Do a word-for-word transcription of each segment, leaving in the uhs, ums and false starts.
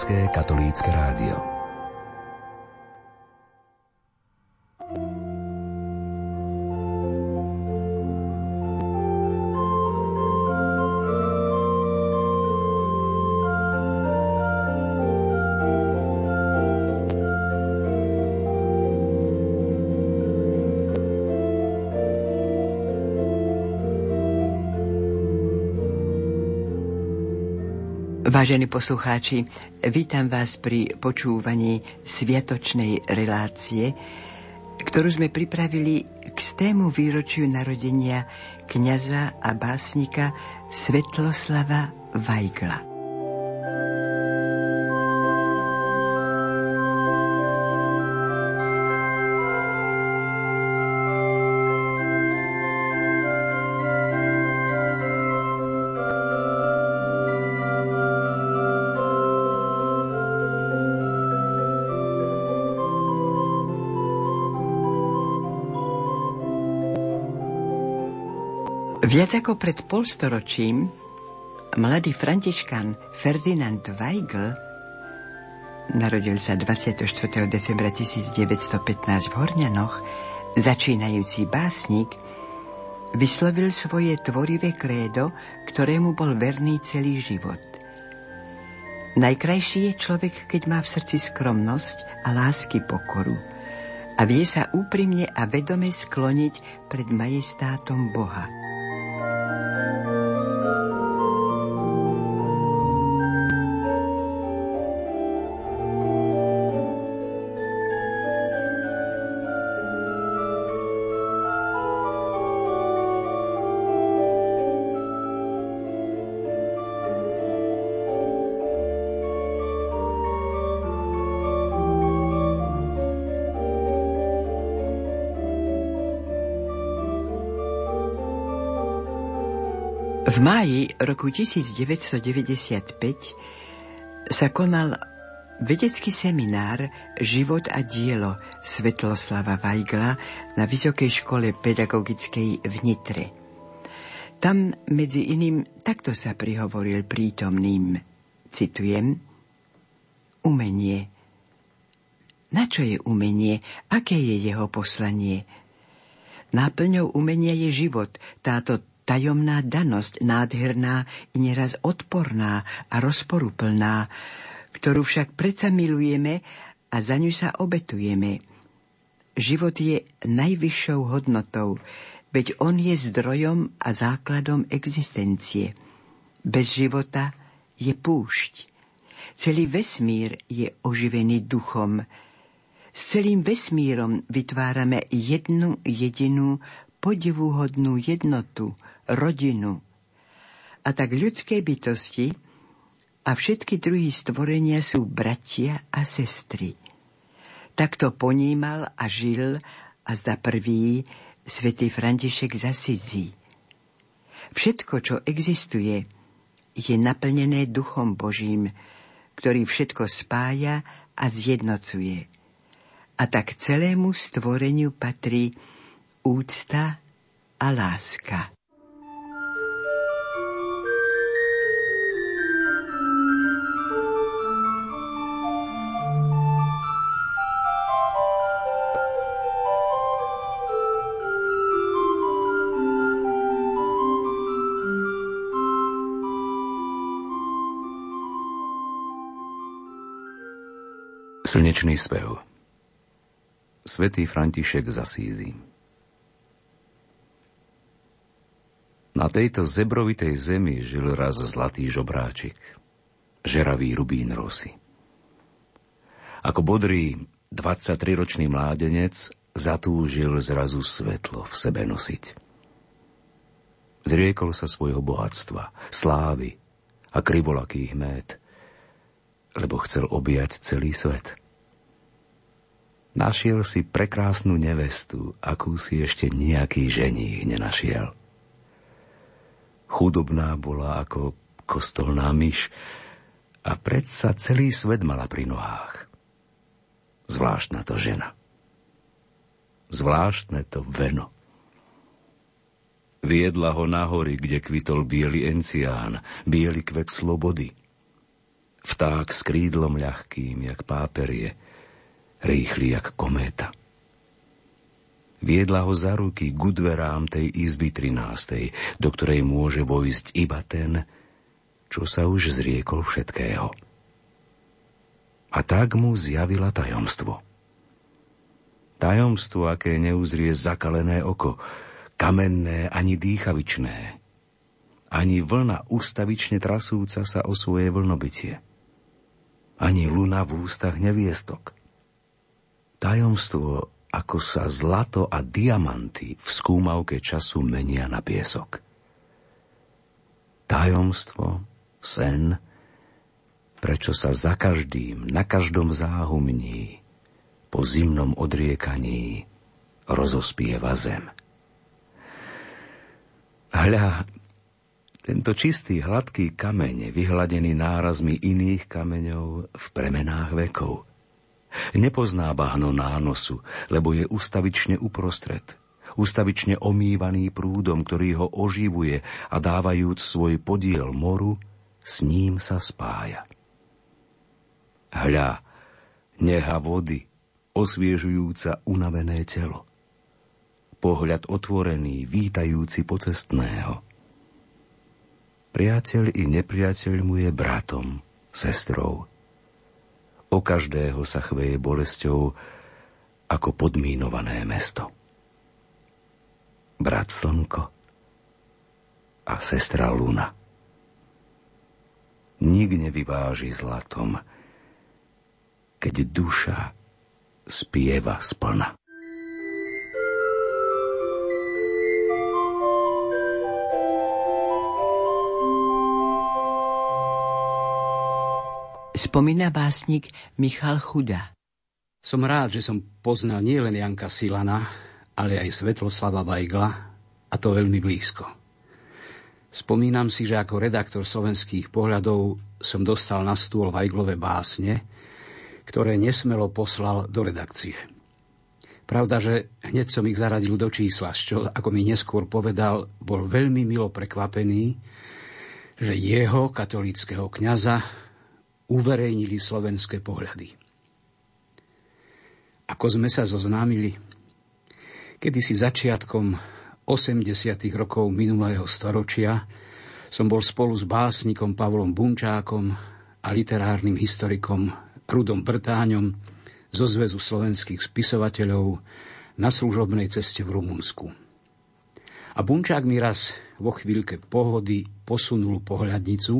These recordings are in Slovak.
Slovenské katolícke rádio. Vážení poslucháči, vítam vás pri počúvaní sviatočnej relácie, ktorú sme pripravili k stému výročiu narodenia kňaza a básnika Svetloslava Veigla. Viac ako pred polstoročím mladý františkán Ferdinand Weigl, narodil sa dvadsiateho štvrtého decembra tisícdeväťstopätnásť v Hornianoch, začínajúci básnik, vyslovil svoje tvorivé krédo, ktorému bol verný celý život. Najkrajší je človek, keď má v srdci skromnosť a lásky pokoru a vie sa úprimne a vedome skloniť pred majestátom Boha. V máji roku devätnásťstodeväťdesiatpäť sa konal vedecký seminár Život a dielo Svetloslava Veigla na Vysokej škole pedagogickej v Nitre. Tam medzi iným takto sa prihovoril prítomným, citujem, umenie. Na čo je umenie? Aké je jeho poslanie? Náplňou umenia je život, táto tajomná danosť, nádherná i neraz odporná a rozporuplná, ktorú však predsa milujeme a za ňu sa obetujeme. Život je najvyššou hodnotou, veď on je zdrojom a základom existencie. Bez života je púšť. Celý vesmír je oživený duchom. S celým vesmírom vytvárame jednu jedinú podivuhodnú jednotu, rodinu. A tak ľudské bytosti a všetky druhy stvorenia sú bratia a sestry. Takto ponímal a žil a zda prvý svätý František z Assisi. Všetko, čo existuje, je naplnené Duchom Božím, ktorý všetko spája a zjednocuje. A tak celému stvoreniu patrí úcta a láska. Slnečný spev. Svätý František z Assisi. Na tejto zebrovitej zemi žil raz zlatý žobráčik, žeravý rubín rosy. Ako bodrý dvadsaťtriročný mládenec zatúžil zrazu svetlo v sebe nosiť. Zriekol sa svojho bohatstva, slávy a krivolakých mét, lebo chcel objať celý svet. Našiel si prekrásnu nevestu, akú si ešte nejaký ženích nenašiel. Chudobná bola ako kostolná myš a predsa celý svet mala pri nohách. Zvláštna to žena. Zvláštne to veno. Viedla ho na hory, kde kvitol biely encián, biely kvet slobody. vták s krídlom ľahkým, jak páperie, rýchly jak kométa. Viedla ho za ruky k dverám tej izby trinástej, do ktorej môže vojsť iba ten, čo sa už zriekol všetkého. A tak mu zjavila tajomstvo. Tajomstvo, aké neuzrie zakalené oko, kamenné ani dýchavičné, ani vlna ustavične trasúca sa o svoje vlnobytie, ani luna v ústach neviestok. Tajomstvo, ako sa zlato a diamanty v skúmavke času menia na piesok. Tajomstvo, sen, prečo sa za každým, na každom záhumní, po zimnom odriekaní rozospieva zem. Hľa, tento čistý, hladký kameň, vyhladený nárazmi iných kameňov v premenách vekov. Nepozná bahno nánosu, lebo je ustavične uprostred, ustavične omývaný prúdom, ktorý ho oživuje a dávajúc svoj podiel moru, s ním sa spája. Hľa, neha vody, osviežujúca unavené telo. Pohľad otvorený, vítajúci pocestného. Priateľ i nepriateľ mu je bratom, sestrou. O každého sa chveje bolesťou ako podmínované mesto. Brat slnko a sestra luna. Nik nevyváži zlatom, keď duša spieva splna. Spomína básnik Michal Chuda. Som rád, že som poznal nielen Janka Silana, ale aj Svetloslava Veigla, a to veľmi blízko. Spomínam si, že ako redaktor Slovenských pohľadov som dostal na stôl Weiglove básne, ktoré nesmelo poslal do redakcie. Pravda, že hneď som ich zaradil do čísla, z čo, ako mi neskôr povedal, bol veľmi milo prekvapený, že jeho, katolíckeho kňaza, uverejnili Slovenské pohľady. Ako sme sa zoznámili? Kedysi začiatkom osemdesiatych rokov minulého storočia som bol spolu s básnikom Pavlom Bunčákom a literárnym historikom Rudom Brtáňom zo Zväzu slovenských spisovateľov na služobnej ceste v Rumunsku. A Bunčák mi raz vo chvíľke pohody posunul pohľadnicu,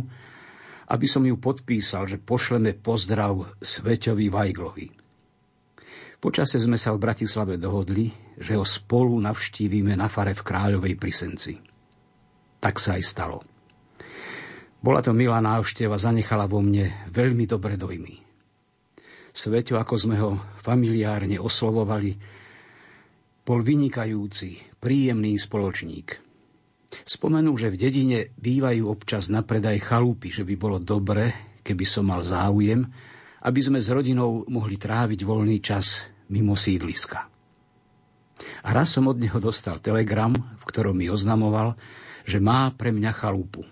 aby som ju podpísal, že pošleme pozdrav Sveťovi Weiglovi. Počase sme sa v Bratislave dohodli, že ho spolu navštívime na fare v Kráľovej pri Senci. Tak sa aj stalo. Bola to milá návšteva, zanechala vo mne veľmi dobré dojmy. Sveťo, ako sme ho familiárne oslovovali, bol vynikajúci, príjemný spoločník. Spomenul, že v dedine bývajú občas na predaj chalúpy, že by bolo dobre, keby som mal záujem, aby sme s rodinou mohli tráviť voľný čas mimo sídliska. A raz som od neho dostal telegram, v ktorom mi oznamoval, že má pre mňa chalúpu.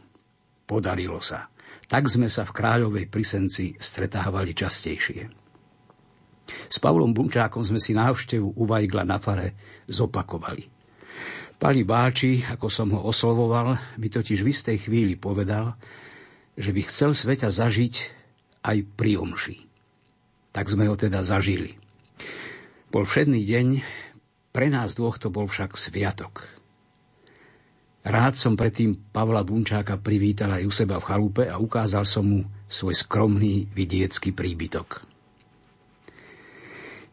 Podarilo sa. Tak sme sa v Kráľovej pri Senci stretávali častejšie. S Pavlom Bunčákom sme si návštevu u Weigla na fare zopakovali. Pali Báči, ako som ho oslovoval, mi totiž v istej chvíli povedal, že by chcel Sveťa zažiť aj pri omši. Tak sme ho teda zažili. Bol všedný deň, pre nás dvoch to bol však sviatok. Rád som predtým Pavla Bunčáka privítal aj u seba v chalupe a ukázal som mu svoj skromný vidiecký príbytok.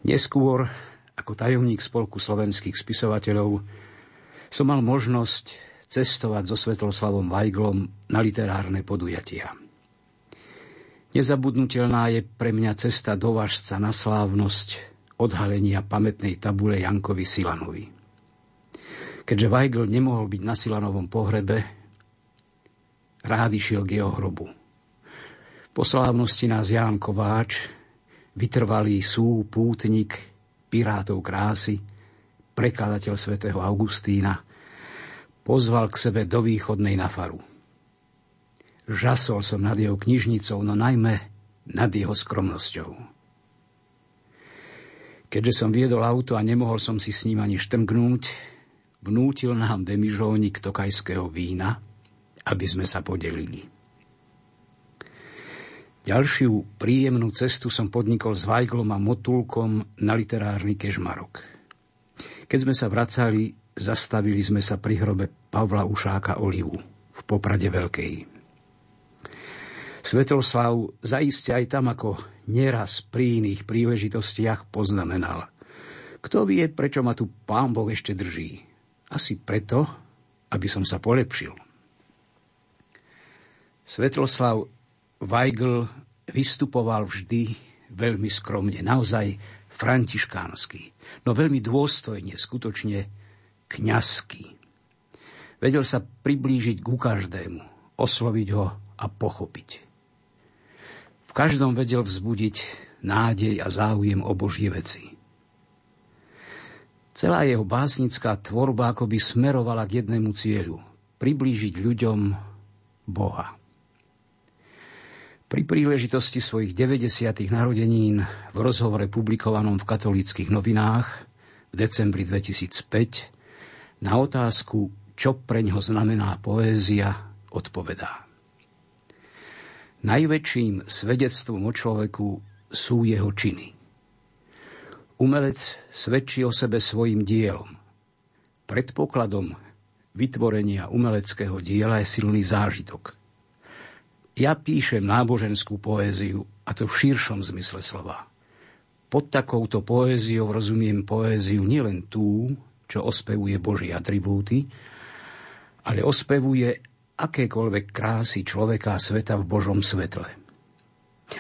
Neskôr, ako tajomník Spolku slovenských spisovateľov, som mal možnosť cestovať so Svetloslavom Weiglom na literárne podujatia. Nezabudnutelná je pre mňa cesta do Važca na slávnosť odhalenia pamätnej tabule Jankovi Silanovi. Keďže Weigl nemohol byť na Silanovom pohrebe, rád išiel k jeho hrobu. Po slávnosti nás Ján Kováč, vytrvalý sú pútnik pirátov krásy, prekladateľ svätého Augustína, pozval k sebe do Východnej na faru. Žasol som nad jeho knižnicou, no najmä nad jeho skromnosťou. Keďže som viedol auto a nemohol som si s ním ani štrngnúť, vnútil nám demižónik tokajského vína, aby sme sa podelili. Ďalšiu príjemnú cestu som podnikol s Weiglom a Motulkom na literárny Kežmarok. Keď sme sa vracali, zastavili sme sa pri hrobe Pavla Ušáka Olivu v Poprade Veľkej. Svetloslav zaiste aj tam, ako neraz pri iných príležitostiach poznamenal: kto vie, prečo ma tu Pán Boh ešte drží? Asi preto, aby som sa polepšil. Svetloslav Weigl vystupoval vždy veľmi skromne, naozaj františkánsky, no veľmi dôstojne, skutočne kňazsky. Vedel sa priblížiť ku každému, osloviť ho a pochopiť. V každom vedel vzbudiť nádej a záujem o Božie veci. Celá jeho básnická tvorba akoby smerovala k jednému cieľu – priblížiť ľuďom Boha. Pri príležitosti svojich deväťdesiatych narodenín v rozhovore publikovanom v Katolíckych novinách v decembri dvetisícpäť na otázku, čo pre ňoho znamená poézia, odpovedá: najväčším svedectvom o človeku sú jeho činy. Umelec svedčí o sebe svojim dielom. Predpokladom vytvorenia umeleckého diela je silný zážitok. Ja píšem náboženskú poéziu, a to v širšom zmysle slova. Pod takouto poéziou rozumiem poéziu nielen tú, čo ospevuje Božie atribúty, ale ospevuje akékoľvek krásy človeka a sveta v Božom svetle.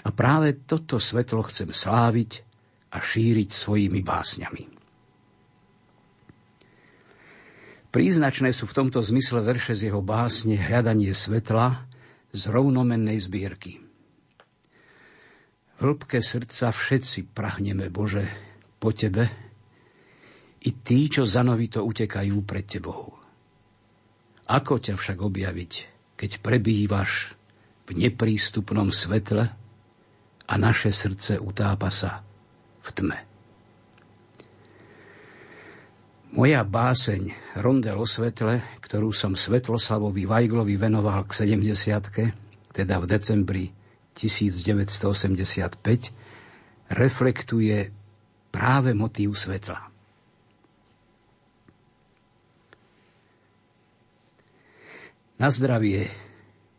A práve toto svetlo chcem sláviť a šíriť svojimi básňami. Príznačné sú v tomto zmysle verše z jeho básne Hľadanie svetla z rovnomennej zbierky. V hĺbke srdca všetci prahneme, Bože, po Tebe, i tí, čo zanovito utekajú pred Tebou. Ako ťa však objaviť, keď prebývaš v neprístupnom svetle a naše srdce utápa sa v tme? Moja báseň Rondel o svetle, ktorú som Svetloslavovi Weiglovi venoval k sedemdesiatke, teda v decembri devätnásťstoosemdesiatpäť, reflektuje práve motív svetla. Na zdravie,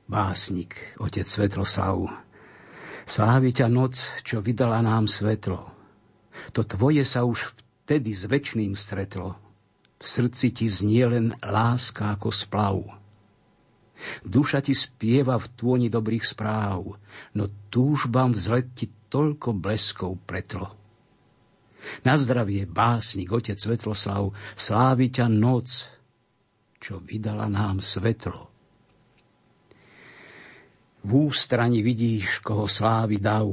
básnik, otec Svetloslav. Slávi ťa noc, čo vydala nám svetlo. To tvoje sa už vtedy s večným stretlo. V srdci ti znie len láska ako splav. Duša ti spieva v tôni dobrých správ, no túžbám vzlet ti toľko bleskov pretlo. Na zdravie, básnik, otec Svetloslav. Slávi ťa noc, čo vydala nám svetlo. V ústrani vidíš, koho slávy dav,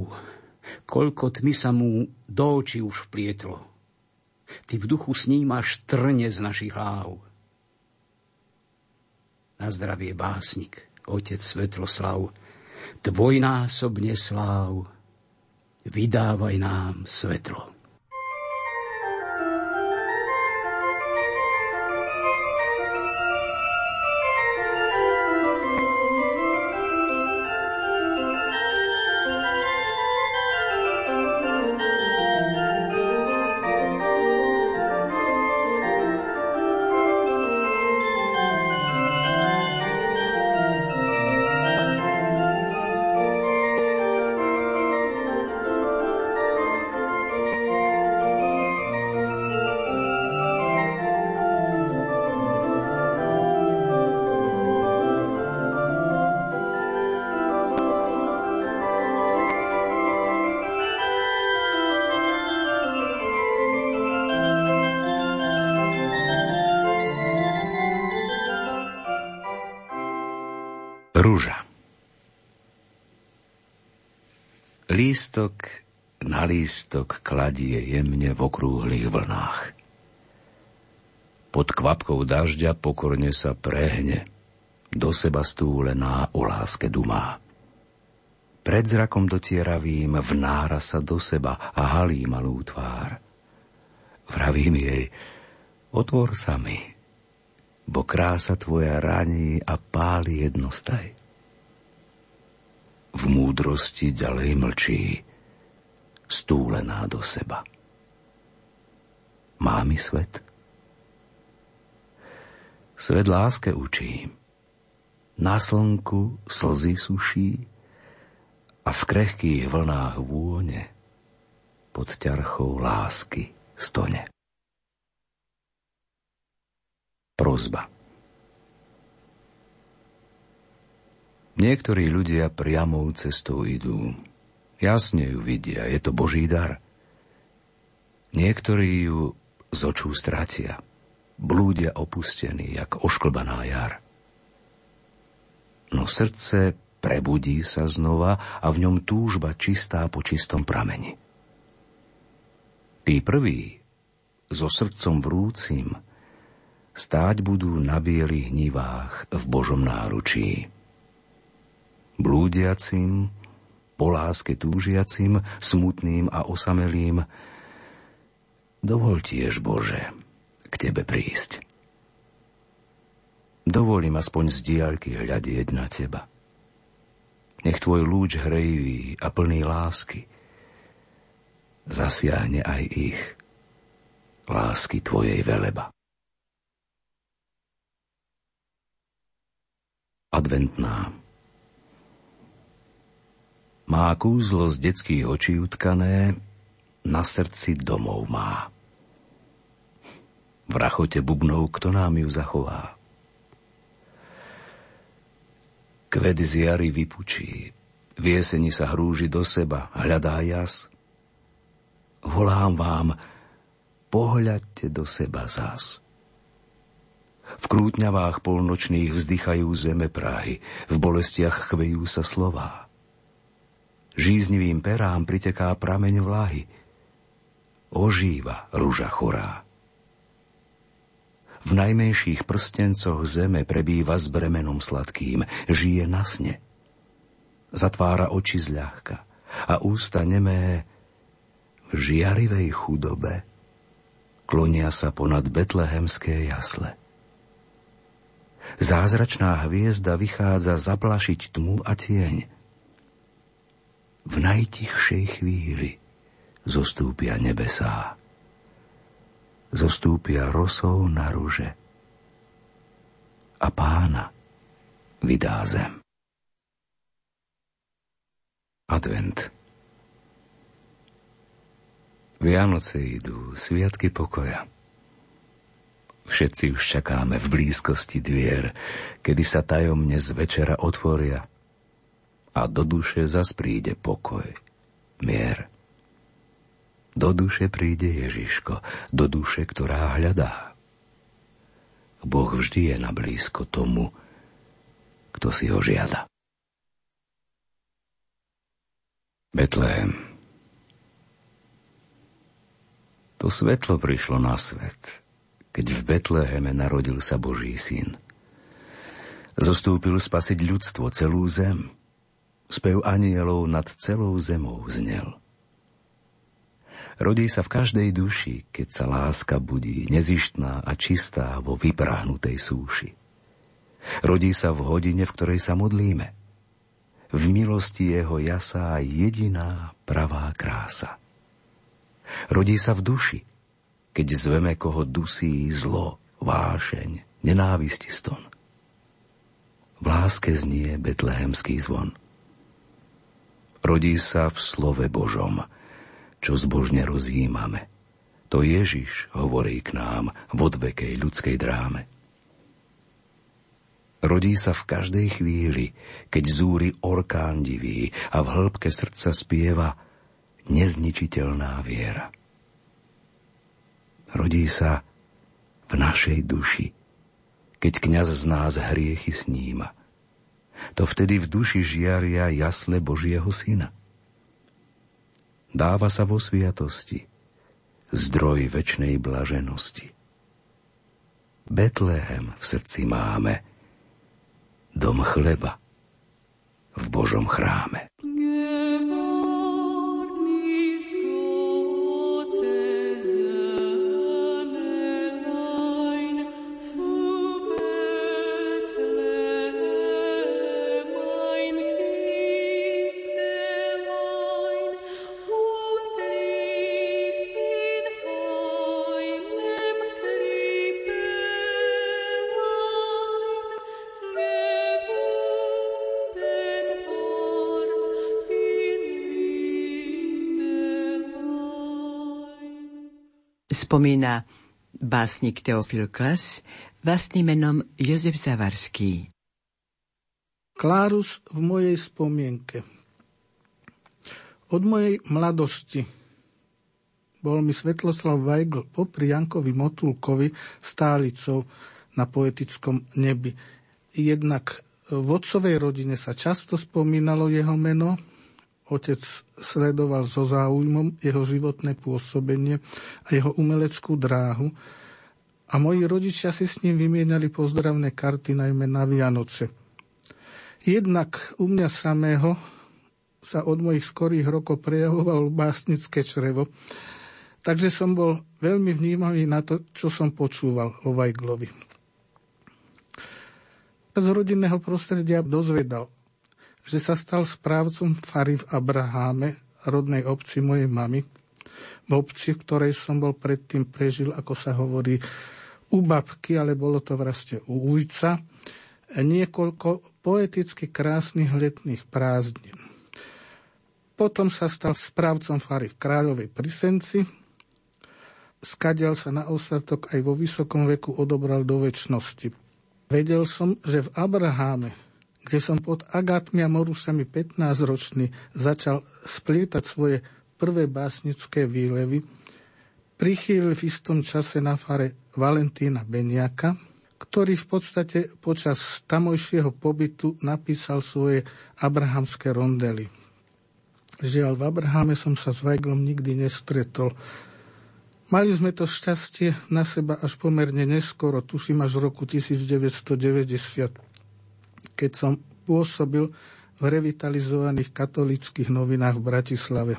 koľko tmy sa mu do očí už vplietlo. Ty v duchu snímaš trne z našich hlav. Na zdravie, básnik, otec Svetloslav. Dvojnásobne sláv, vydávaj nám svetlo. Rúža. Lístok na lístok kladie jemne v okrúhlych vlnách. Pod kvapkou dažďa pokorne sa prehne, do seba stúlená o láske dumá. Pred zrakom dotieravým vnára sa do seba a halí malú tvár. Vravím jej, otvor sa mi, bo krása tvoja raní a páli jednostaj. V múdrosti ďalej mlčí, stúlená do seba. Má mi svet? Svet láske učí, na slnku slzy suší a v krehkých vlnách vône pod ťarchou lásky stone. Prosba. Niektorí ľudia priamou cestou idú. Jasne ju vidia, je to Boží dar. Niektorí ju z očú stratia. Blúdia opustení, jak ošklbaná jar. No srdce prebudí sa znova a v ňom túžba čistá po čistom prameni. Tí prví, so srdcom vrúcim, stáť budú na bielých nivách v Božom náručí. Blúdiacim, po láske túžiacim, smutným a osamelým, dovol tiež, Bože, k Tebe prísť. Dovolím aspoň z diaľky hľadieť na Teba. Nech tvoj lúč hrejivý a plný lásky zasiahne aj ich, lásky tvojej veleba. Adventná. Má kúzlo z detských očí utkané, na srdci domov má. V rachote bubnov, kto nám ju zachová? Kvet z jary vypučí, v jeseni sa hrúži do seba, hľadá jas. Volám vám, pohľadte do seba zas. V krútňavách polnočných vzdychajú zeme prahy, v bolestiach chvejú sa slová. Žíznivým perám priteká prameň vláhy, ožíva ruža chorá. V najmenších prstencoch zeme prebýva s bremenom sladkým, žije na sne. Zatvára oči zľahka a ústa nemé v žiarivej chudobe klonia sa ponad betlehemské jasle. Zázračná hviezda vychádza zaplašiť tmu a tieň. V najtichšej chvíli zostúpia nebesá. Zostúpia rosou na ruže a Pána vydá zem. Advent. Vianoce idú, sviatky pokoja. Všetci už čakáme v blízkosti dvier, kedy sa tajomne z večera otvoria a do duše zas príde pokoj, mier. Do duše príde Ježiško, do duše, ktorá hľadá. Boh vždy je nablízko tomu, kto si ho žiada. Betlehem. To svetlo prišlo na svet, keď v Betleheme narodil sa Boží syn. Zostúpil spasiť ľudstvo, celú zem. Spev anielov nad celou zemou znel. Rodí sa v každej duši, keď sa láska budí, nezištná a čistá vo vypráhnutej súši. Rodí sa v hodine, v ktorej sa modlíme. V milosti jeho jasá jediná pravá krása. Rodí sa v duši, keď zveme, koho dusí zlo, vášeň, nenávisti ston. V láske znie betlehemský zvon. Rodí sa v slove Božom, čo zbožne rozjímame. To Ježiš hovorí k nám v odvekej ľudskej dráme. Rodí sa v každej chvíli, keď zúri orkán divý a v hĺbke srdca spieva nezničiteľná viera. Rodí sa v našej duši, keď kňaz z nás hriechy sníma. To vtedy v duši žiaria jasle Božieho syna. Dáva sa vo sviatosti, zdroj večnej blaženosti. Betlehem v srdci máme, dom chleba v Božom chráme. Spomína básnik Teofil Klas vlastným menom Jozef Zavarský. Klárus v mojej spomienke. Od mojej mladosti bol mi Svetloslav Veigl popri Jankovi Motulkovi stálicou na poetickom nebi. Jednak v otcovej rodine sa často spomínalo jeho meno. Otec sledoval so záujmom jeho životné pôsobenie a jeho umeleckú dráhu a moji rodičia si s ním vymienali pozdravné karty najmä na Vianoce. Jednak u mňa samého sa od mojich skorých rokov prejavoval básnické črevo, takže som bol veľmi vnímavý na to, čo som počúval o Weiglovi. Z rodinného prostredia dozvedal, že sa stal správcom fary v Abraháme, rodnej obci mojej mamy, v obci, v ktorej som bol predtým prežil, ako sa hovorí, u babky, ale bolo to vlastne u ujca, niekoľko poeticky krásnych letných prázdnin. Potom sa stal správcom fary v Kráľovej pri Senci, skadiaľ sa na ostatok aj vo vysokom veku odobral do večnosti. Vedel som, že v Abraháme, kde som pod agátmi a morušami pätnásťročný začal splietať svoje prvé básnické výlevy, prichýlil v istom čase na fare Valentína Beniaka, ktorý v podstate počas tamojšieho pobytu napísal svoje abrahamské rondely. Žiaľ, v Abraháme som sa s Weiglom nikdy nestretol. Mali sme to šťastie na seba až pomerne neskoro, tuším až v roku devätnásťstodeväťdesiat, keď som pôsobil v revitalizovaných katolíckych novinách v Bratislave.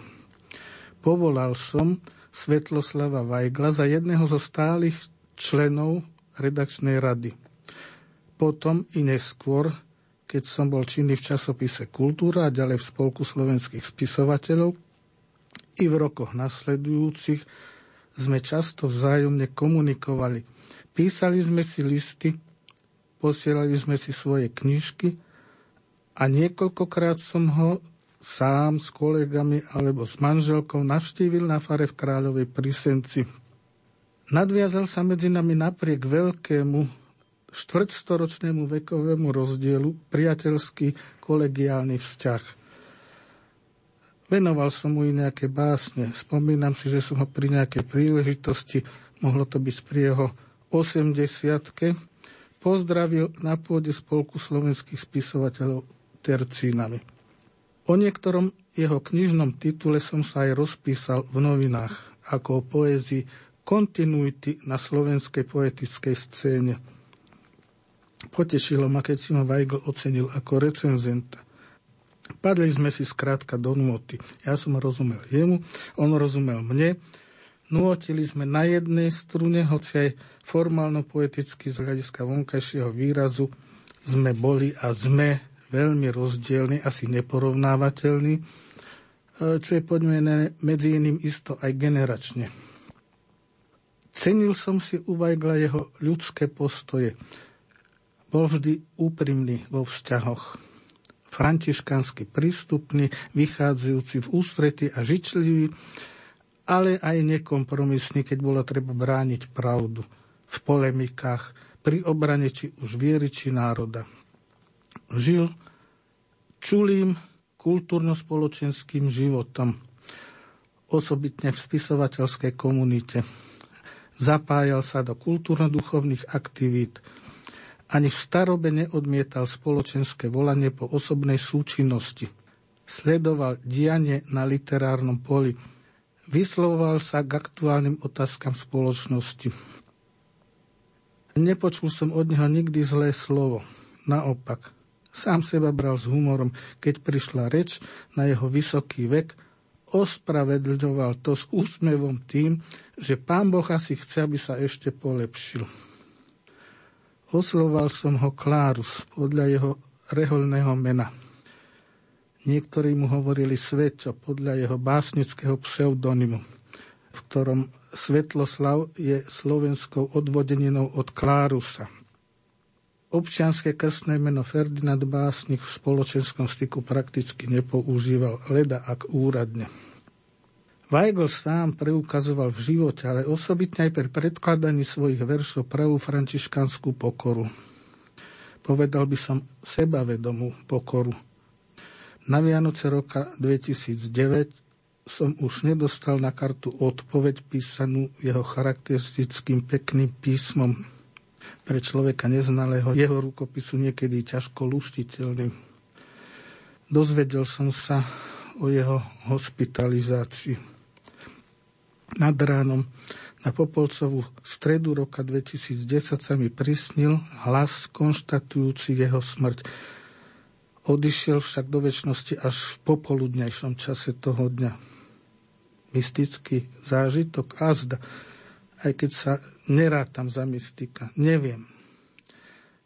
Povolal som Svetloslava Veigla za jedného zo stálych členov redakčnej rady. Potom i neskôr, keď som bol činný v časopise Kultúra a ďalej v Spolku slovenských spisovateľov, i v rokoch nasledujúcich sme často vzájomne komunikovali. Písali sme si listy, posielali sme si svoje knižky a niekoľkokrát som ho sám s kolegami alebo s manželkou navštívil na fare v Kráľovej pri Senci. Nadviazal sa medzi nami napriek veľkému štvrtstoročnému vekovému rozdielu priateľský kolegiálny vzťah. Venoval som mu i nejaké básne. Spomínam si, že som ho pri nejakej príležitosti, mohlo to byť pri jeho osemdesiatke, pozdravil na pôde Spolku slovenských spisovateľov tercínami. O niektorom jeho knižnom titule som sa aj rozpísal v novinách ako o poézii kontinuity na slovenskej poetickej scéne. Potešilo ma, keď si ma Weigl ocenil ako recenzenta. Padli sme si skrátka do nôty. Ja som rozumel jemu, on rozumel mne. Nôtili sme na jednej strune, hoci aj formálno-poeticky z hľadiska vonkajšieho výrazu sme boli a sme veľmi rozdielni, asi neporovnávateľní, čo je podmienené medzi iným isto aj generačne. Cenil som si u Weigla jeho ľudské postoje. Bol vždy úprimný vo vzťahoch. Františkánsky prístupný, vychádzajúci v ústrety a žičlivý, ale aj nekompromisný, keď bolo treba brániť pravdu v polemikách, pri obrane či už viery, či národa. Žil čulým kultúrno-spoločenským životom, osobitne v spisovateľskej komunite. Zapájal sa do kultúrno-duchovných aktivít. Ani v starobe neodmietal spoločenské volanie po osobnej súčinnosti. Sledoval dianie na literárnom poli. Vyslovoval sa k aktuálnym otázkam spoločnosti. Nepočul som od neho nikdy zlé slovo. Naopak, Sám seba bral s humorom, keď prišla reč na jeho vysoký vek, ospravedlňoval to s úsmevom tým, že pán Boh asi chce, aby sa ešte polepšil. Osloval som ho Klárus podľa jeho rehoľného mena. Niektorí mu hovorili Sveťo podľa jeho básnického pseudonymu, v ktorom Svetloslav je slovenskou odvodeninou od Klárusa. Občianske krstné meno Ferdinand básnik v spoločenskom styku prakticky nepoužíval, leda ak úradne. Weigl sám preukazoval v živote, ale osobitne aj pri predkladaní svojich veršov pravú františkanskú pokoru. Povedal by som sebavedomú pokoru. Na Vianoce roka dvetisícdeväť som už nedostal na kartu odpoveď písanú jeho charakteristickým pekným písmom. Pre človeka neznalého jeho rukopisu niekedy ťažko luštiteľný. Dozvedel som sa o jeho hospitalizácii. Nad ránom na Popolcovú stredu roka dvetisícdesať sa mi prisnil hlas konštatujúci jeho smrť. Odišiel však do večnosti až v popoludnejšom čase toho dňa. Mystický zážitok azda, aj keď sa nerátam za mystika, neviem.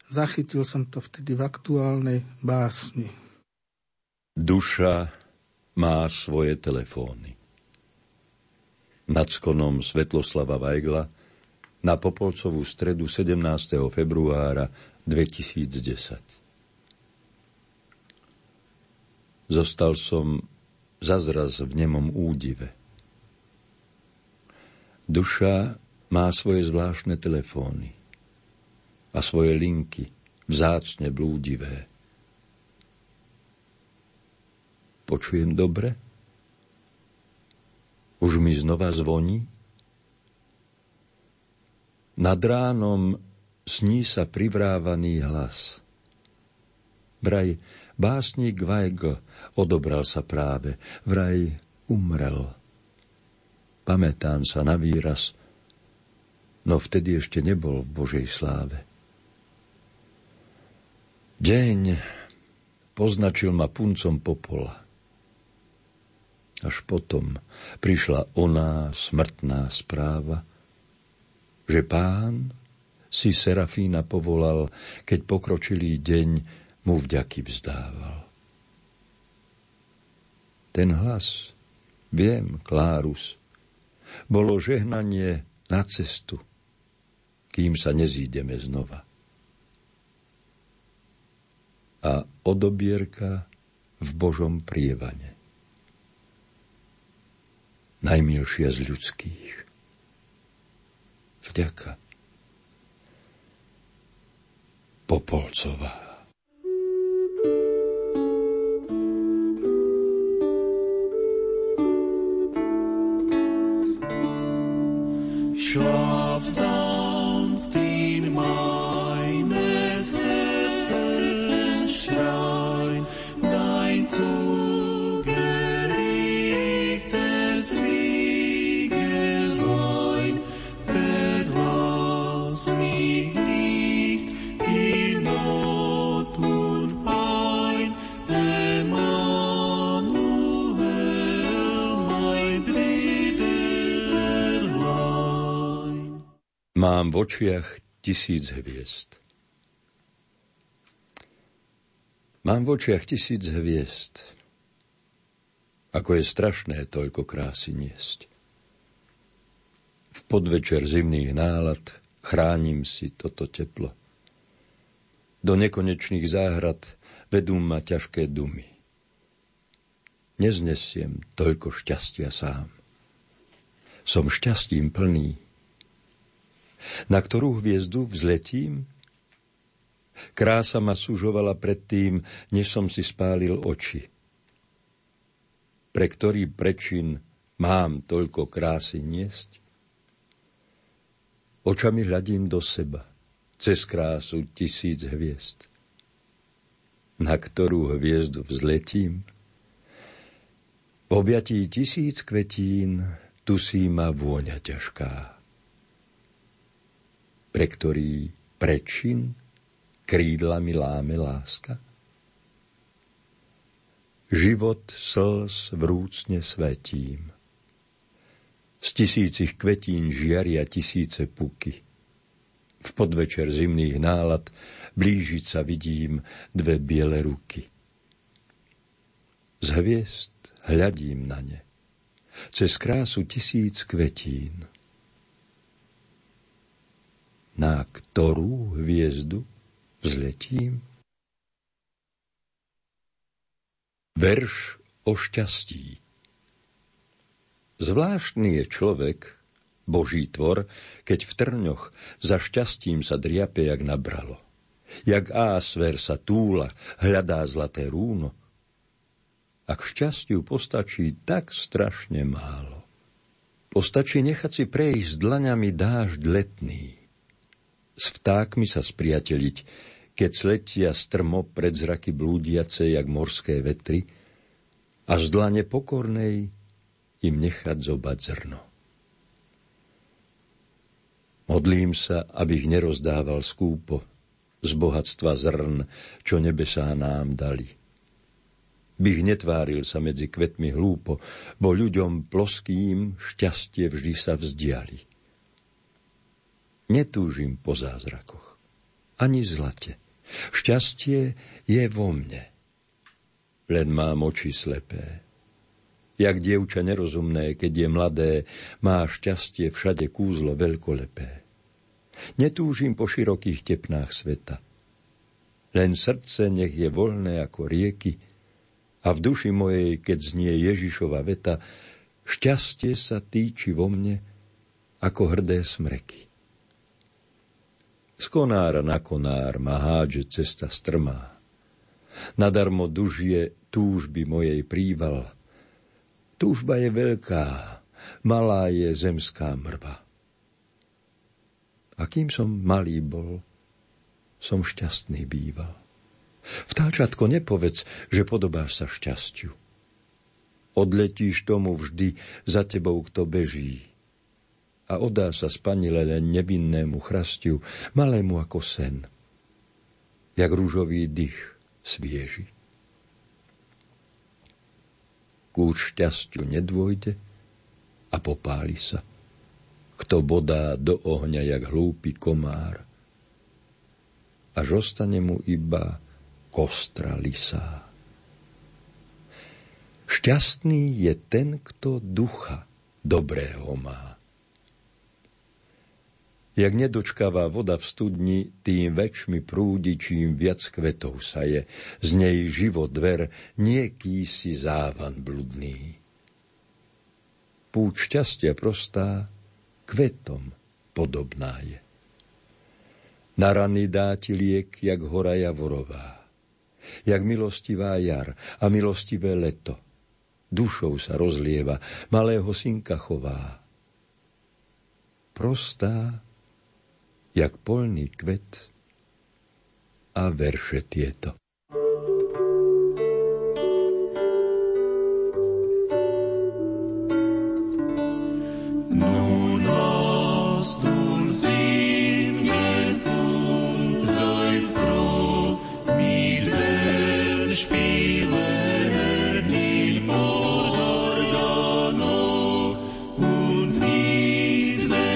Zachytil som to vtedy v aktuálnej básni. Duša má svoje telefóny. Nad skonom Svetloslava Weigla na Popolcovú stredu sedemnásteho februára dvetisícdesať. Zostal som zazraz v nemom údive. Duša má svoje zvláštne telefóny a svoje linky, vzácne blúdivé. Počujem dobre? Už mi znova zvoní? Nad ránom sní sa privrávaný hlas. Vraj, básnik Weigl odobral sa práve, vraj umrel. Pamätám sa na výraz, no vtedy ešte nebol v Božej sláve. Deň poznačil ma puncom popola. Až potom prišla oná smrtná správa, že pán si Serafína povolal, keď pokročilý deň mu vďaky vzdával. Ten hlas, viem, Klárus, bolo žehnanie na cestu, kým sa nezídeme znova. A odobierka v Božom prievane. Najmilšia z ľudských. Vďaka. Popolcová. Šla vzám v tým meines Herzens Schrein, dein zugerichtetes Wiegelein, verlass mich nicht in Not und Pein, Emanuel, mein Brüderlein. Mám v očiach tisíc hviezd. Mám v očiach tisíc hviezd. Ako je strašné toľko krásy niesť. V podvečer zimných nálad chránim si toto teplo. Do nekonečných záhrad vedú ma ťažké dumy. Neznesiem toľko šťastia sám. Som šťastím plný. Na ktorú hviezdu vzletím? Krása ma súžovala predtým, než som si spálil oči. Pre ktorý prečin mám toľko krásy niesť? Očami hľadím do seba, cez krásu tisíc hviezd. Na ktorú hviezdu vzletím? V objatí tisíc kvetín tusí ma vôňa ťažká. Pre ktorý prečin krídlami láme láska? život slz vrúcne svetím. Z tisícich kvetín žiaria tisíce puky. V podvečer zimných nálad blížiť sa vidím dve biele ruky. Z hviezd hľadím na ne, cez krásu tisíc kvetín. Na ktorú hviezdu vzletím? Verš o šťastí. Zvláštny je človek, boží tvor, keď v trňoch za šťastím sa driape, jak nabralo. Jak ásver sa túla, hľadá zlaté rúno. A k šťastiu postačí tak strašne málo. Postačí nechať si prejsť dlaňami dážď letný. S vtákmi sa spriateliť, keď sletia strmo pred zraky blúdiace, jak morské vetry, a z dlane pokornej im nechať zobať zrno. Modlím sa, aby ich nerozdával skúpo z bohatstva zrn, čo nebesá nám dali. Bych netváril sa medzi kvetmi hlúpo, bo ľuďom ploským šťastie vždy sa vzdiali. Netúžim po zázrakoch, ani zlate. Šťastie je vo mne, len mám oči slepé. Jak dievča nerozumné, keď je mladé, má šťastie všade kúzlo veľkolepé. Netúžim po širokých tepnách sveta, len srdce nech je voľné ako rieky a v duši mojej, keď znie Ježišova veta, šťastie sa týči vo mne ako hrdé smreky. Z konára na konár ma hádže cesta strmá. Nadarmo dužie túžby mojej príval. Túžba je veľká, malá je zemská mrva. A kým som malý bol, som šťastný býval. Vtáčatko, nepovedz, že podobáš sa šťastiu. Odletíš tomu vždy, za tebou kto beží. A odá sa spanile len nevinnému chrastiu, malému ako sen, jak rúžový dych svieži. Kúč šťastiu nedôjde a popáli sa, kto bodá do ohňa jak hlúpy komár, až ostane mu iba kostra lisá. Šťastný je ten, kto ducha dobrého má. Jak nedočkavá voda v studni, tým väčšmi prúdi, čím viac kvetov sa je. Z nej život dver, nie kýsi závan bludný. Púč šťastia prostá, kvetom podobná je. Na rany dá ti liek, jak hora javorová, jak milostivá jar a milostivé leto. Dušou sa rozlieva, malého synka chová. Prostá, jak polný kvet a verše tieto. Nun lasst uns singen und sein froh mit dem Spielen in Morgenau und in den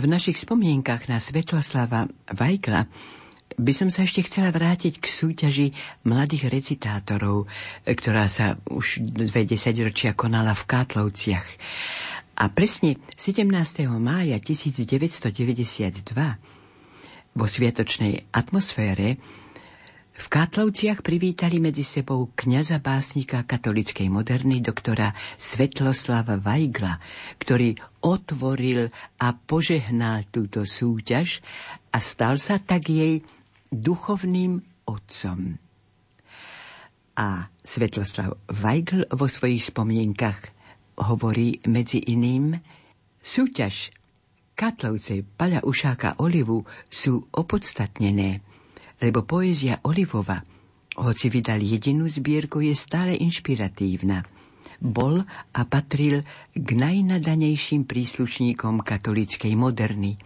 V našich spomienkach na Svetloslava Veigla by som sa ešte chcela vrátiť k súťaži mladých recitátorov, ktorá sa už dve desaťročia konala v Kátlovciach. A presne sedemnásteho mája devätnásťstodeväťdesiatdva vo sviatočnej atmosfére v Kátlovciach privítali medzi sebou kňaza básnika katolíckej moderny doktora Svetloslava Veigla, ktorý otvoril a požehnal túto súťaž a stal sa tak jej duchovným otcom. A Svetloslav Veigl vo svojich spomienkach hovorí medzi iným: súťaž Kátlovce Paľa Ušáka Olivu sú opodstatnené, lebo poézia Olivova Hoci vydal jedinú zbierku, je stále inšpiratívna. Bol a patril k najnadanejším príslušníkom katolíckej moderny.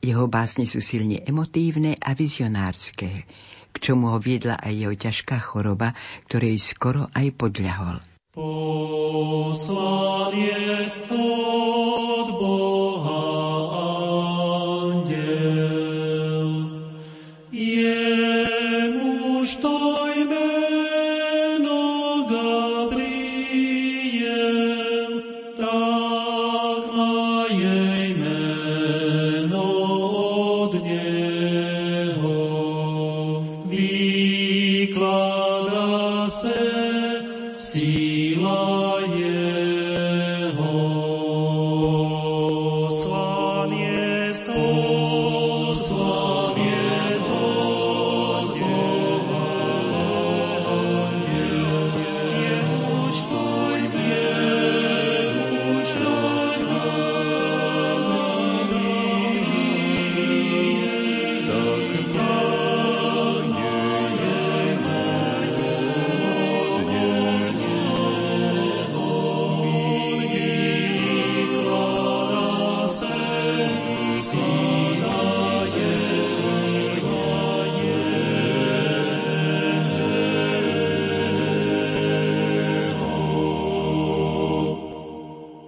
Jeho básne sú silne emotívne a vizionárske, k čomu ho viedla aj jeho ťažká choroba, ktorej skoro aj podľahol. Poslanie od Boha anjel, jemuž to imeno Gabriel, tak má jej meno od neho. Vyklada se si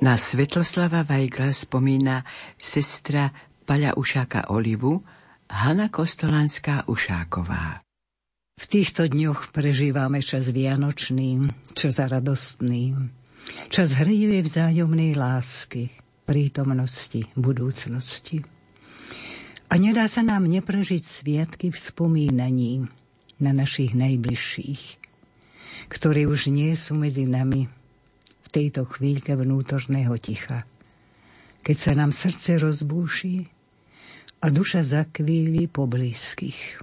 Na Svetloslava Veigla spomína sestra Paľa Ušáka Olivu, Hana Kostolanská Ušáková. V týchto dňoch prežívame čas vianočný, čas radostný, čas hrejivej vzájomnej lásky, prítomnosti, budúcnosti. A nedá sa nám neprežiť sviatky vzpomínaní na našich najbližších, ktorí už nie sú medzi nami, v tejto chvíľke vnútorného ticha, keď sa nám srdce rozbúši a duša zakvíli po blízkych.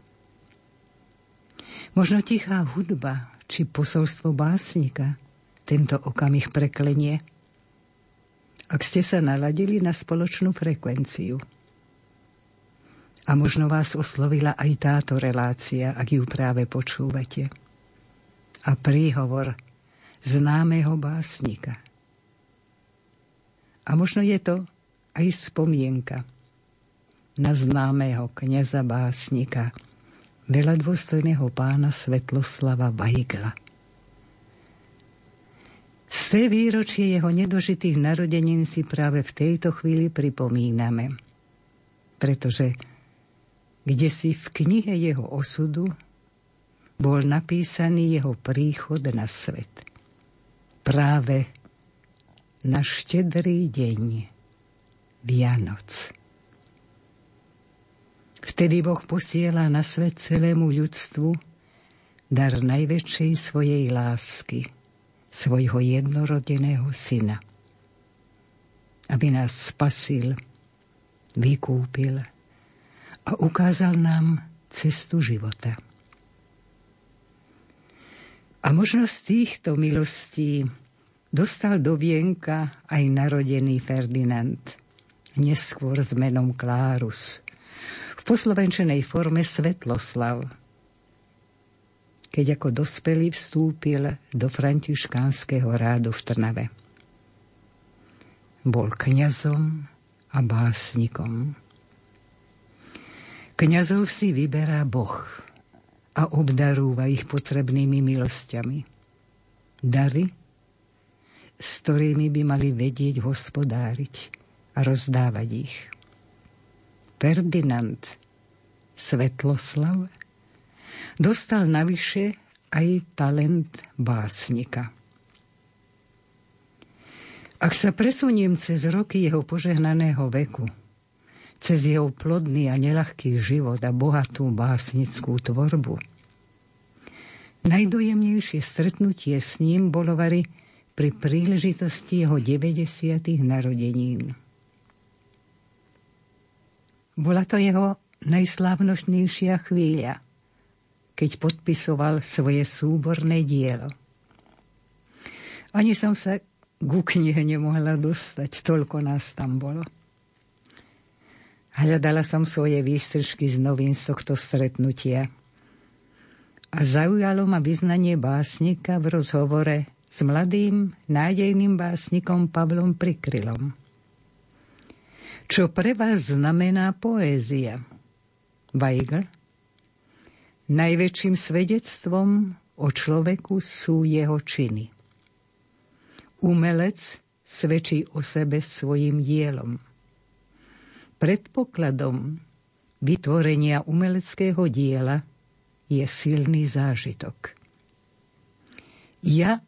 Možno tichá hudba či posolstvo básnika tento okamih preklenie, ak ste sa naladili na spoločnú frekvenciu. A možno vás oslovila aj táto relácia, ak ju práve počúvate. A príhovor známeho básnika. A možno je to aj spomienka na známeho kňaza básnika, veľadôstojného pána Svetloslava Veigla. Sté výročie jeho nedožitých narodenín si práve v tejto chvíli pripomíname, pretože kdesi v knihe jeho osudu bol napísaný jeho príchod na svet. Práve na štedrý deň Vianoc. Vtedy Boh posiela na svet celému ľudstvu dar najväčšej svojej lásky, svojho jednorodeného syna, aby nás spasil, vykúpil a ukázal nám cestu života. A možnosť týchto milostí dostal do vienka aj narodený Ferdinand, neskôr s menom Klárus, v poslovenčenej forme Svetloslav, keď ako dospelý vstúpil do františkánskeho rádu v Trnave. Bol kňazom a básnikom. Kňazov si vyberá Boh a obdarúva ich potrebnými milosťami. Dary, s ktorými by mali vedieť hospodáriť a rozdávať ich. Ferdinand Svetloslav dostal navyše aj talent básnika. Ak sa presuniem cez roky jeho požehnaného veku, cez jeho plodný a neľahký život a bohatú básnickú tvorbu. Najdojemnejšie stretnutie s ním bolo vari pri príležitosti jeho deväťdesiatych narodenín. Bola to jeho najslávnostnejšia chvíľa, keď podpisoval svoje súborné dielo. Ani som sa ku knihe nemohla dostať, toľko nás tam bolo. Hľadala som svoje výstržky z novín z tohto stretnutia. A a zaujalo ma vyznanie básnika v rozhovore s mladým nádejným básnikom Pavlom Prikrylom. Čo pre vás znamená poézia? Weigl. Najväčším svedectvom o človeku sú jeho činy. Umelec svedčí o sebe svojim dielom. Predpokladom vytvorenia umeleckého diela je silný zážitok. Ja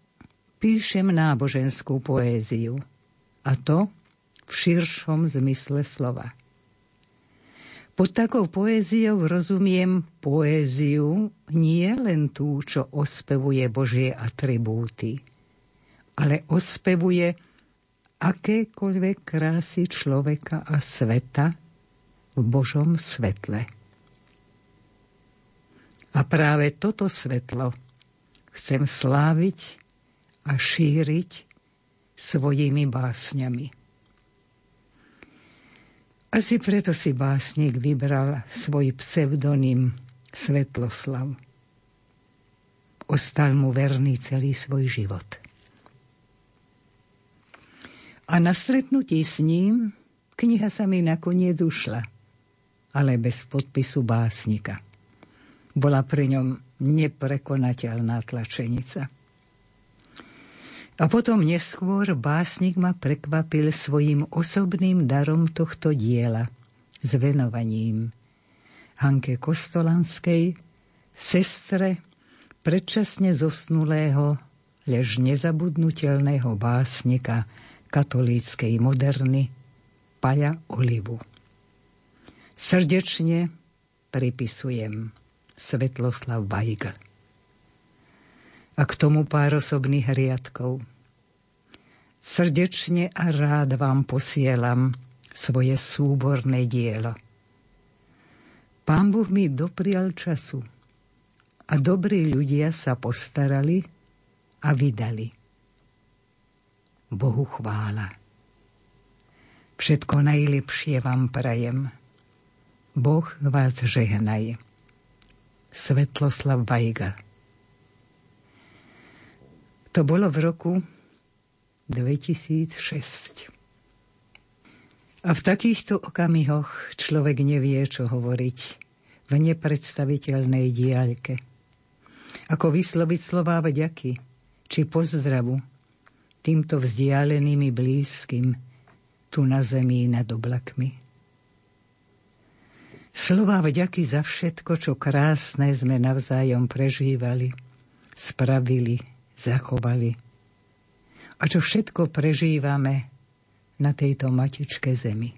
píšem náboženskú poéziu, a to v širšom zmysle slova. Pod takou poéziou rozumiem poéziu nie len tú, čo ospevuje Božie atribúty, ale ospevuje akékoľvek krásy človeka a sveta v Božom svetle. A práve toto svetlo chcem sláviť a šíriť svojimi básňami. Asi preto si básnik vybral svoj pseudonym Svetloslav. Ostal mu verný celý svoj život. A na stretnutí s ním kniha sa mi nakoniec ušla, ale bez podpisu básnika. Bola pri ňom neprekonateľná tlačenica. A potom neskôr básnik ma prekvapil svojím osobným darom tohto diela s venovaním Hanke Kostolanskej, sestre predčasne zosnulého, lež nezabudnutelného básnika katolíckej moderny Paľa Olivu. Srdečne pripisujem Svetloslav Veigl. A k tomu pár osobných riadkov. Srdečne a rád vám posielam svoje súborné dielo. Pán Boh mi doprial času a dobrí ľudia sa postarali a vydali. Bohu chvála. Všetko najlepšie vám prajem. Boh vás žehnaj. Svetloslav Veigl. To bolo v roku dvetisícšesť. A v takýchto okamihoch človek nevie, čo hovoriť v nepredstaviteľnej diaľke. Ako vysloviť slová vďaky či pozdravu týmto vzdialeným i blízkym tu na zemi i nad oblakmi. Slová vďaky za všetko, čo krásne sme navzájom prežívali, spravili, zachovali. A čo všetko prežívame na tejto matičke zemi.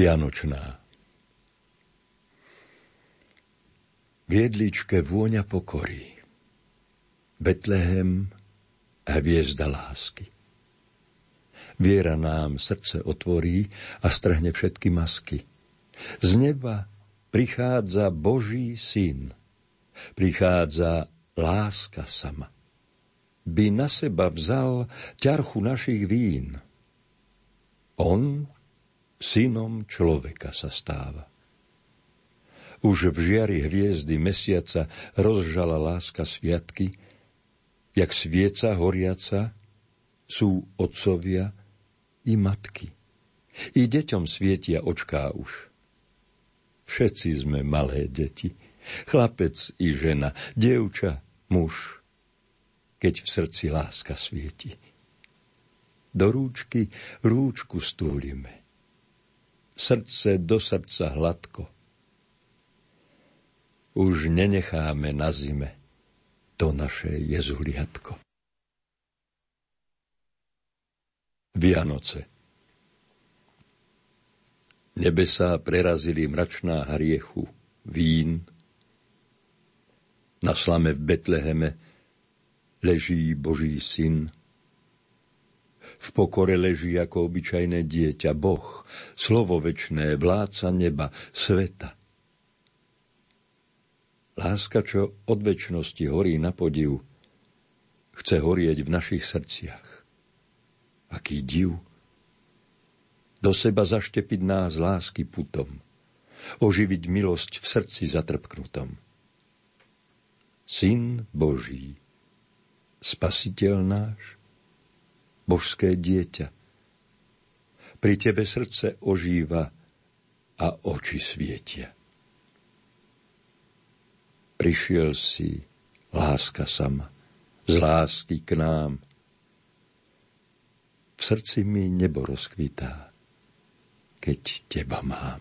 Vianočná. V jedličke vôňa pokory, Betlehem, hviezda lásky. Viera nám srdce otvorí a strhne všetky masky. Z neba prichádza Boží syn. Prichádza láska sama. By na seba vzal ťarchu našich vín. On synom človeka sa stáva. Už v žiari hviezdy mesiaca rozžala láska sviatky, jak svieca horiaca sú otcovia i matky. I deťom svietia očká už. Všetci sme malé deti, chlapec i žena, dievča, muž, keď v srdci láska svieti. Do rúčky rúčku stúlime, srdce do srdca hladko. Už nenecháme na zime to naše jezuliatko. Vianoce. Nebesá prerazili mračná hriechu vín. Na slame v Betleheme leží Boží syn. V pokore leží ako obyčajné dieťa Boh, slovo večné, vládca neba, sveta. Láska, čo od večnosti horí na podiv, chce horieť v našich srdciach. Aký div! Do seba zaštepiť nás lásky putom, oživiť milosť v srdci zatrpknutom. Syn Boží, Spasiteľ náš, božské dieťa, pri tebe srdce ožíva a oči svietia. Prišiel si, láska sama, z lásky k nám. V srdci mi nebo rozkvitá, keď teba mám.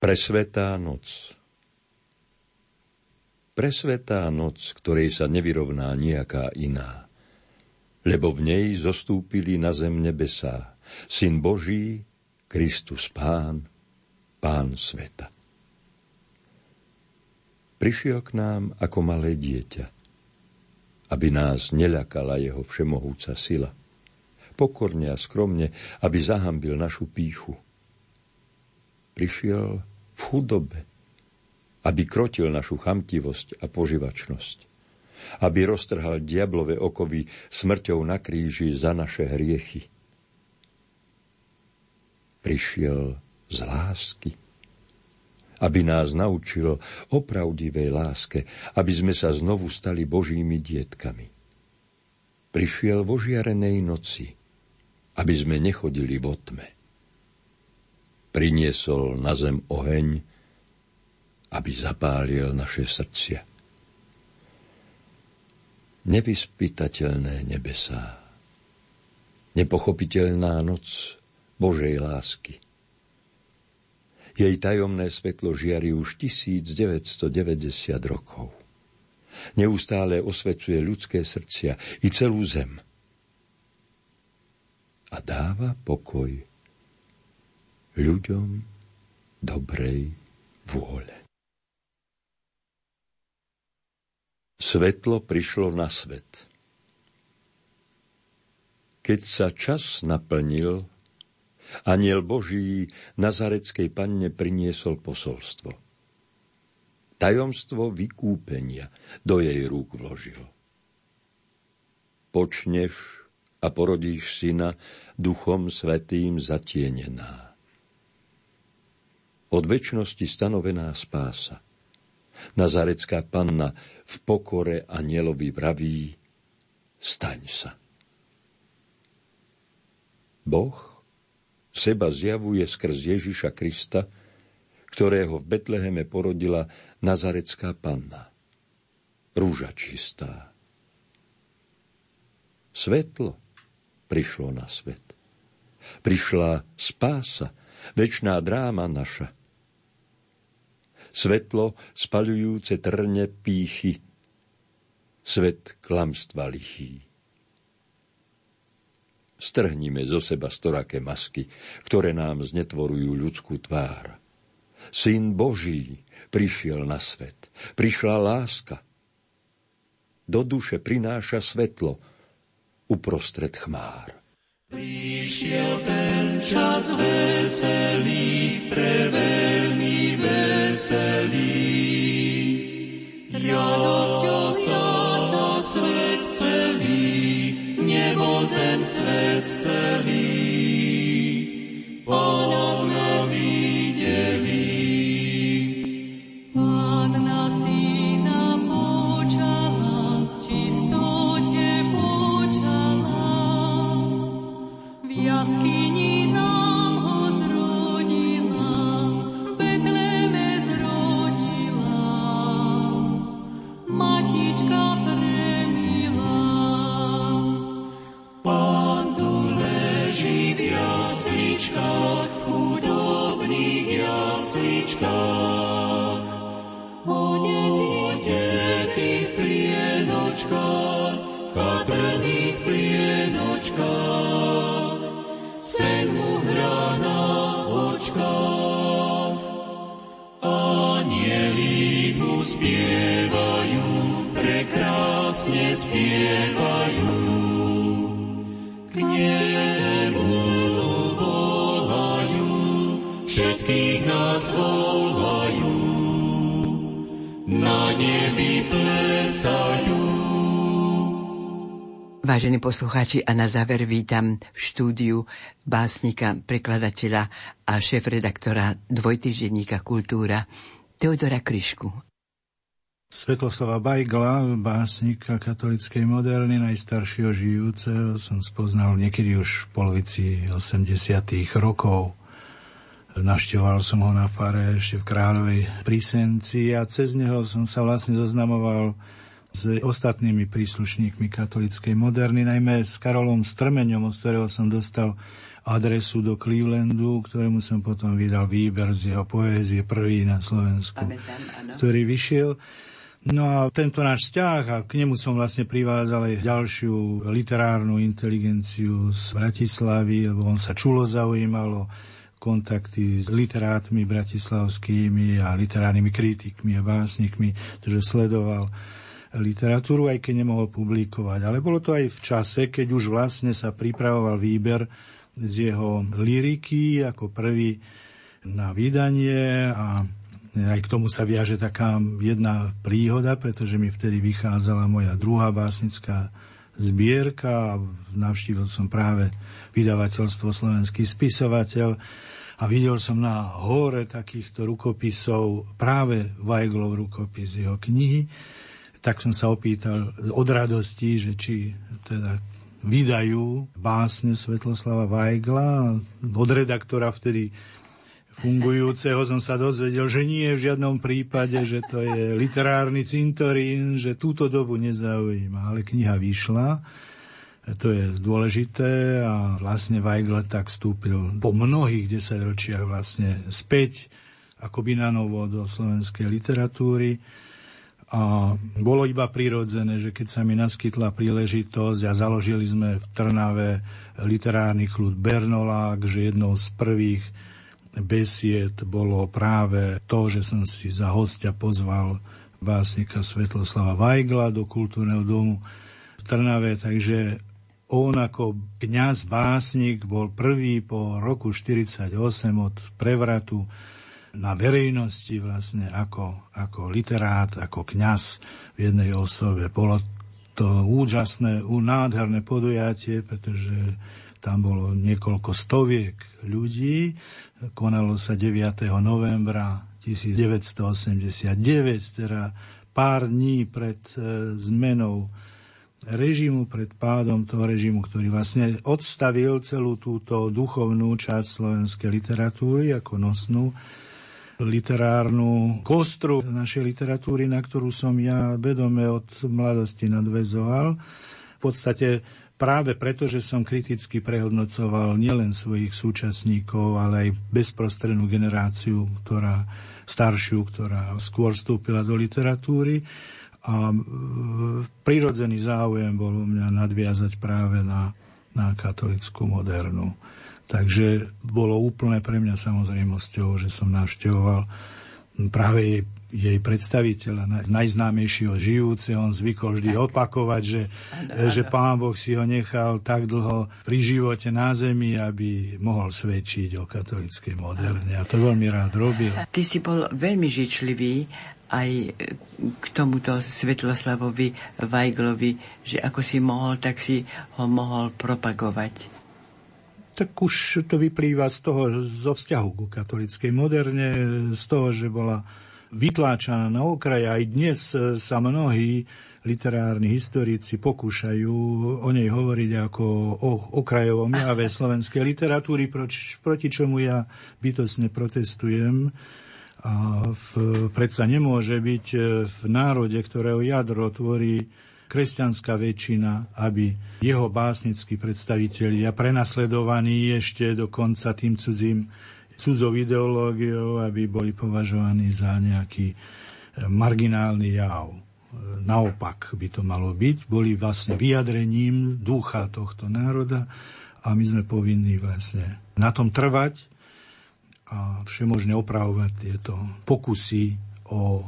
Presvetá noc. Presvetá noc, ktorej sa nevyrovná nejaká iná, lebo v nej zostúpili na zem nebesá, Syn Boží, Kristus Pán, Pán sveta. Prišiel k nám ako malé dieťa, aby nás neľakala jeho všemohúca sila. Pokorne a skromne, aby zahambil našu pýchu. Prišiel v chudobe, aby krotil našu chamtivosť a poživačnosť. Aby roztrhal diablové okovy smrťou na kríži za naše hriechy. Prišiel z lásky, aby nás naučil o pravdivej láske, aby sme sa znovu stali Božími dietkami. Prišiel vo žiarenej noci, aby sme nechodili vo tme. Priniesol na zem oheň, aby zapálil naše srdcia. Nevyspytateľné nebesá, nepochopiteľná noc Božej lásky. Jej tajomné svetlo žiari už tisíc deväťsto deväťdesiat rokov. Neustále osvecuje ľudské srdcia i celú zem. A dáva pokoj ľuďom dobrej vôle. Svetlo prišlo na svet. Keď sa čas naplnil, Anjel Boží nazareckej panne priniesol posolstvo. Tajomstvo vykúpenia do jej rúk vložil. Počneš a porodíš syna, Duchom Svätým zatienená. Od večnosti stanovená spása. Nazarecká panna v pokore anjelovi vraví: Staň sa. Boh seba zjavuje skrz Ježiša Krista, ktorého v Betleheme porodila nazarecká panna, rúža čistá. Svetlo prišlo na svet. Prišla spása, večná dráma naša. Svetlo spaľujúce trne pýchy, svet klamstva lichý. Strhnime zo seba storaké masky, ktoré nám znetvorujú ľudskú tvár. Syn Boží prišiel na svet. Prišla láska. do duše prináša svetlo uprostred chmár. Prišiel ten čas veselý, pre veľmi veselý. Jaďo sa na svet celý, nebo zem svet celý. Polovna videli. On na syna počala, čistote počala. V jaskyni nám ho zrodila, v Betleme zrodila. Matička premila. Pán tu leží v jasličkách, v chudobných jasličkách. V chatrných plienočkách, sen mu hrá na očkách. Anieli mu spievajú, prekrásne spievajú. K nemu volajú, všetkých nás volajú. Na nebi plesajú. Vážení poslucháči, a na záver vítam v štúdiu básnika, prekladateľa a šéfredaktora dvojtýždenníka Kultúra Teodora Krišku. Svetloslava Veigla, básnika katolíckej moderny, najstaršieho žijúceho, som spoznal niekedy už v polovici osemdesiatych rokov. Navštevoval som ho na fare ešte v Kráľovej pri Senci a cez neho som sa vlastne zoznamoval s ostatnými príslušníkmi katolíckej moderny, najmä s Karolom Strmeňom, od ktorého som dostal adresu do Clevelandu, ktorému som potom vydal výber z jeho poézie, prvý na Slovensku, Pamätám, ktorý vyšiel. No a tento náš vzťah, a k nemu som vlastne privázal aj ďalšiu literárnu inteligenciu z Bratislavy, lebo on sa čulo zaujímalo kontakty s literátmi bratislavskými a literárnymi kritikmi a básnikmi, pretože sledoval literatúru, aj keď nemohol publikovať. Ale bolo to aj v čase, keď už vlastne sa pripravoval výber z jeho lyriky ako prvý na vydanie a aj k tomu sa viaže taká jedna príhoda, pretože mi vtedy vychádzala moja druhá básnická zbierka a navštívil som práve vydavateľstvo Slovenský spisovateľ a videl som na hore takýchto rukopisov práve Weiglov rukopis, jeho knihy. Tak som sa opýtal od radosti, že či teda vydajú básne Svetloslava Veigla. Od redaktora vtedy fungujúceho som sa dozvedel, že nie v žiadnom prípade, že to je literárny cintorín, že túto dobu nezaujíma. Ale kniha vyšla, to je dôležité a vlastne Weigl tak vstúpil po mnohých desaťročiach vlastne späť akoby na novo do slovenskej literatúry. A bolo iba prirodzené, že keď sa mi naskytla príležitosť a založili sme v Trnave literárny klub Bernolák, že jednou z prvých besied bolo práve to, že som si za hostia pozval básnika Svetloslava Veigla do Kultúrneho domu v Trnave, takže on ako kňaz básnik bol prvý po roku štyridsaťosem od prevratu na verejnosti vlastne ako, ako literát, ako kňaz v jednej osobe. Bolo to úžasné, nádherné podujatie, pretože tam bolo niekoľko stoviek ľudí. Konalo sa deviateho novembra devätnásťstoosemdesiatdeväť, teda pár dní pred zmenou režimu, pred pádom toho režimu, ktorý vlastne odstavil celú túto duchovnú časť slovenskej literatúry ako nosnú literárnu kostru našej literatúry, na ktorú som ja vedome od mladosti nadväzoval. V podstate práve preto, že som kriticky prehodnocoval nielen svojich súčasníkov, ale aj bezprostrednú generáciu, ktorá staršiu, ktorá skôr vstúpila do literatúry. A prirodzený záujem bol u mňa nadviazať práve na, na katolickú modernu. Takže bolo úplne pre mňa samozrejmosťou, že som navštevoval práve jej, jej predstaviteľa, najznámejšieho žijúceho, on zvykol vždy tak opakovať, že, ano, že ano. Pán Boh si ho nechal tak dlho pri živote na zemi, aby mohol svedčiť o katolíckej moderne. A to veľmi rád robil. Ty si bol veľmi žičlivý aj k tomuto Svetloslavovi Weiglovi, že ako si mohol, tak si ho mohol propagovať. Tak už to vyplýva z toho, zo vzťahu ku katolíckej moderne, z toho, že bola vytláčaná na okraj. Aj dnes sa mnohí literárni historici pokúšajú o nej hovoriť ako o okrajovom jave slovenskej literatúry, proč, proti čomu ja bytostne protestujem. A v, predsa nemôže byť v národe, ktorého jadro tvorí kresťanská väčšina, aby jeho básnickí predstavitelia prenasledovaní ešte dokonca tým cudzím, cudzou ideológiou, aby boli považovaní za nejaký marginálny jav. Naopak by to malo byť. Boli vlastne vyjadrením ducha tohto národa a my sme povinní vlastne na tom trvať a všemožne opravovať tieto pokusy o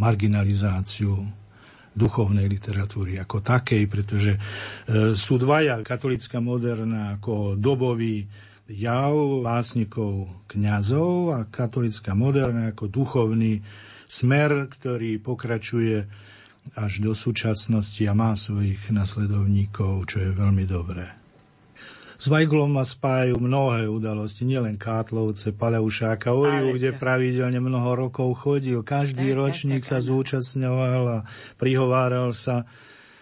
marginalizáciu duchovnej literatúry ako takej, pretože sú dvaja, katolícka moderna ako dobový jav básnikov kňazov a katolícka moderna ako duchovný smer, ktorý pokračuje až do súčasnosti a má svojich nasledovníkov, čo je veľmi dobré. S Weiglom ma spájajú mnohé udalosti, nielen Kátlovce, Paľa Ušáka Olivu, kde pravidelne mnoho rokov chodil. Každý tak, ročník tak, tak, sa zúčastňoval a prihováral sa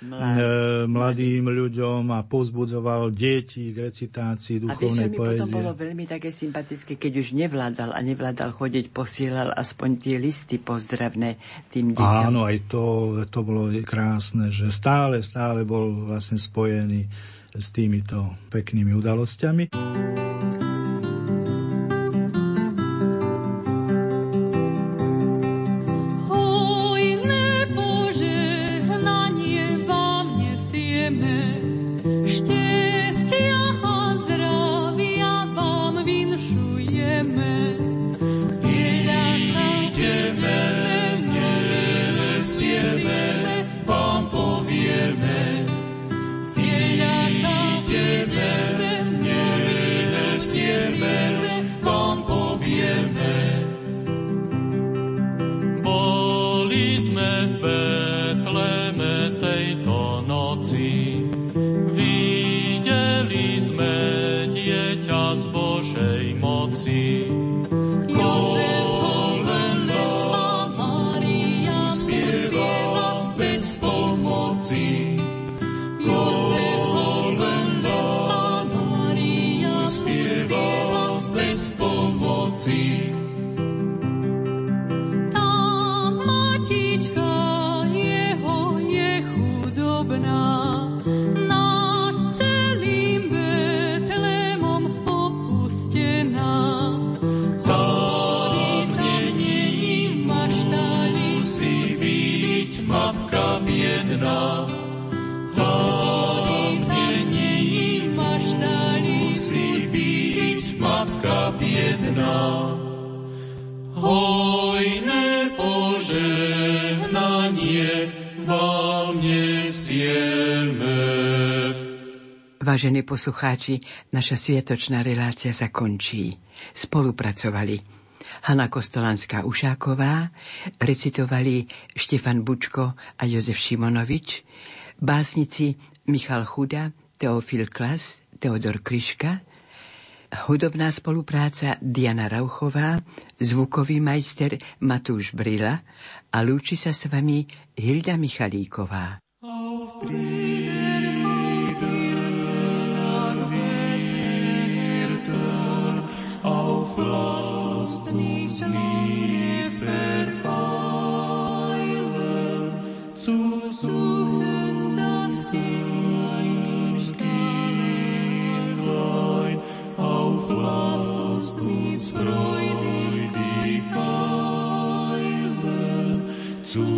mladým, mladým ľuďom a pozbudzoval deti k recitácii duchovnej poézie. A to mi potom bolo veľmi také sympatické, keď už nevládal a nevládal chodiť, posielal aspoň tie listy pozdravné tým deťom. Áno, aj to, to bolo krásne, že stále, stále bol vlastne spojený s týmito peknými udalosťami. Vážení poslucháči, naša sviatočná relácia sa končí. Spolupracovali Hana Kostolanská Ušáková, recitovali Štefan Bučko a Jozef Šimonovič, básnici Michal Chuda, Teofil Klas, Teodor Kriška, hudobná spolupráca Diana Rauchová, zvukový majster Matúš Brila a lúči sa s vami Hilda Michalíková. Auf lasst uns nie verweilen, zu suchen das Kindlein, auf lasst uns freudig eilen, zu